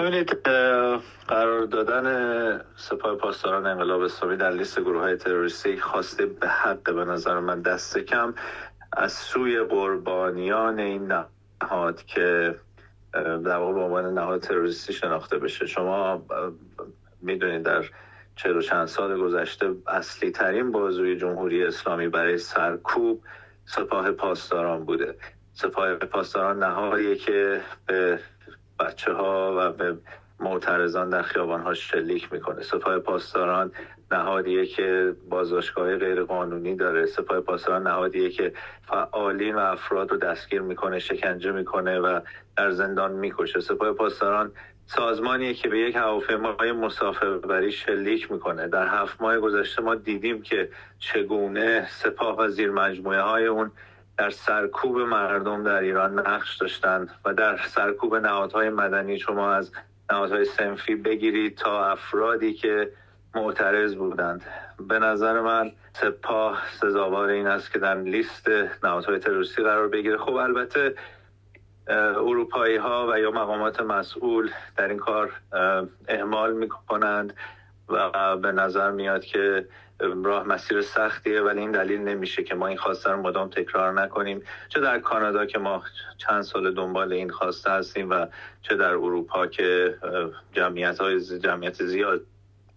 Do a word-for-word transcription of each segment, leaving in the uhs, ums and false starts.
ببینید، قرار دادن سپاه پاسداران انقلاب اسلامی در لیست گروه‌های تروریستی خواسته به حق به نظر من دست کم از سوی قربانیان این نهاد که در واقع به عنوان نهاد تروریستی شناخته بشه. شما میدونید در چهل و چند سال گذشته اصلی ترین بازوی جمهوری اسلامی برای سرکوب سپاه پاسداران بوده. سپاه پاسداران نهادیه که به بچه ها و به معترضان در خیابان ها شلیک میکنه. سپاه پاسداران نهادیه که بازداشتگاه غیر قانونی داره. سپاه پاسداران نهادیه که فعالین و افراد رو دستگیر میکنه، شکنجه میکنه و در زندان میکشه. سپاه پاسداران سازمانیه که به یک هواپیمای مسافربری شلیک میکنه. در هفت ماه گذشته ما دیدیم که چگونه سپاه و زیر مجموعه های اون در سرکوب مردم در ایران نقش داشتند و در سرکوب نهادهای مدنی، شما از نهادهای صنفی بگیرید تا افرادی که معترض بودند. به نظر من سپاه سزاوار این است که در لیست نهادهای تروریستی قرار بگیره. خب البته اروپایی ها و یا مقامات مسئول در این کار اهمال میکنند و به نظر میاد که راه مسیر سختیه، ولی این دلیل نمیشه که ما این خواسته رو مدام تکرار نکنیم، چه در کانادا که ما چند سال دنبال این خواسته هستیم و چه در اروپا که جمعیت های جمعیت زیاد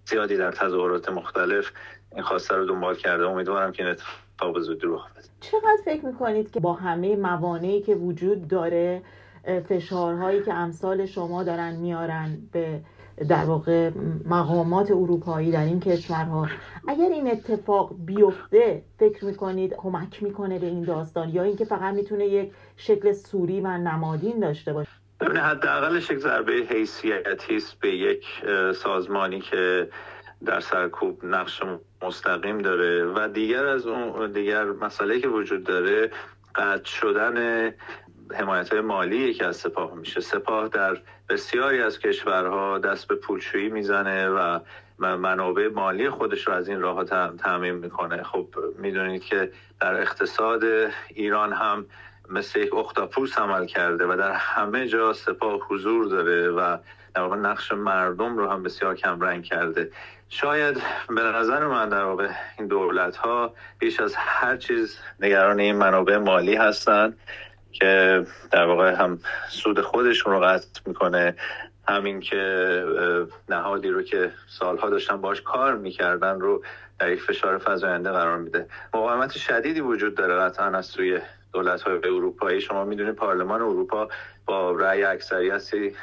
زیادی در تظاهرات مختلف این خواسته رو دنبال کرده. امیدوارم که این اتفاق زود رخ بده. چقدر فکر میکنید که با همه موانعی که وجود داره، فشارهایی که امثال شما دارن میارن به در واقع مقامات اروپایی در این کشورها، اگر این اتفاق بیفته فکر میکنید کمک میکنه به این داستان یا اینکه فقط میتونه یک شکل صوری و نمادین داشته باشه؟ ببینید، حداقلش یک ضربه حیثیتی است به یک سازمانی که در سرکوب نقش مستقیم داره و دیگر از اون دیگر مسئله که وجود داره قطع شدن حمایت‌های مالی که از سپاه میشه. سپاه در بسیاری از کشورها دست به پولشویی میزنه و منابع مالی خودش رو از این راه تامین میکنه. خب میدونید که در اقتصاد ایران هم مثل یک اختاپوس عمل کرده و در همه جا سپاه حضور داره و در واقع نقش مردم رو هم بسیار کم رنگ کرده. شاید به نظر من در واقع این دولت‌ها بیش از هر چیز نگران این منابع مالی هستن که در واقع هم سود خودشون رو قطع میکنه، همین که نهادی رو که سالها داشتن باش کار میکردن رو در یک فشار فزاینده قرار میده. مقاومت شدیدی وجود داره قطعا از سوی دولت‌های اروپایی. شما میدونید پارلمان اروپا با رأی اکثریتی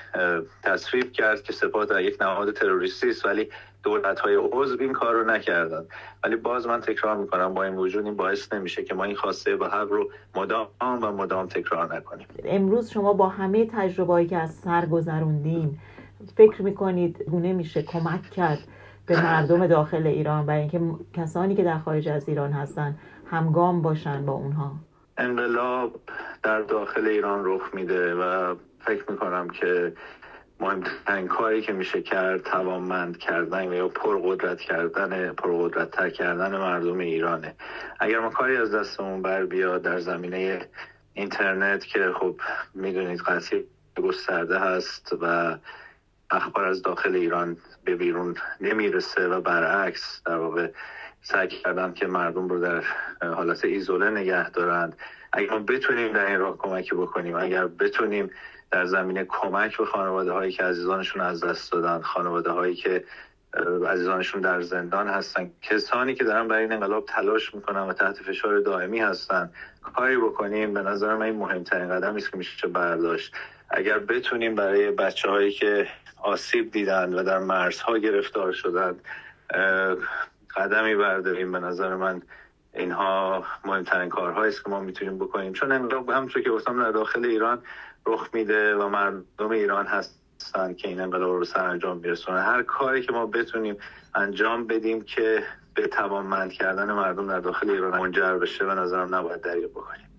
تصویب کرد که سپاه در یک نهاد تروریستی است، ولی دولت‌های عضو این کار رو نکردن. ولی باز من تکرار میکنم، با این وجود این باعث نمیشه که ما این خواسته به حق رو مدام و مدام تکرار نکنیم. امروز شما با همه تجربه‌ای که از سر گذروندین فکر میکنید گونه میشه کمک کرد به مردم داخل ایران برای اینکه کسانی که در خارج از ایران هستن همگام باشن با اونها؟ انقلاب در داخل ایران رخ میده و فکر میکنم که مهمترین کاری که میشه کرد توانمند کردن یا پرقدرت کردن پرقدرت تر کردن مردم ایرانه. اگر ما کاری از دستمون بر بیاد در زمینه اینترنت که خب میدونید قضیه گسترده هست و اخبار از داخل ایران به بیرون نمیرسه و برعکس در واقع سعی کردم که مردم رو در حالت ایزوله نگه دارند، اگر ما بتونیم در این راه کمکی بکنیم، اگر بتونیم در زمینه کمک به خانواده هایی که عزیزانشون از دست دادن، خانواده هایی که عزیزانشون در زندان هستن، کسانی که دارن برای این انقلاب تلاش میکنن و تحت فشار دائمی هستن کاری بکنیم، به نظر من این مهمترین قدمی است که میشه برداشت. اگر بتونیم برای بچه‌هایی که آسیب دیدن و در مرزها گرفتار شدن قدمی برداریم، به نظر من اینها مهمترین کارهایی است که ما میتونیم بکنیم، چون انقلاب همونطور که گفتم در داخل ایران رخ میده و مردم ایران هستن که این انقلاب رو سرانجام میرسونه. هر کاری که ما بتونیم انجام بدیم که به توانمند کردن مردم در داخل ایران منجر بشه به نظرم نباید دریغ بکنیم.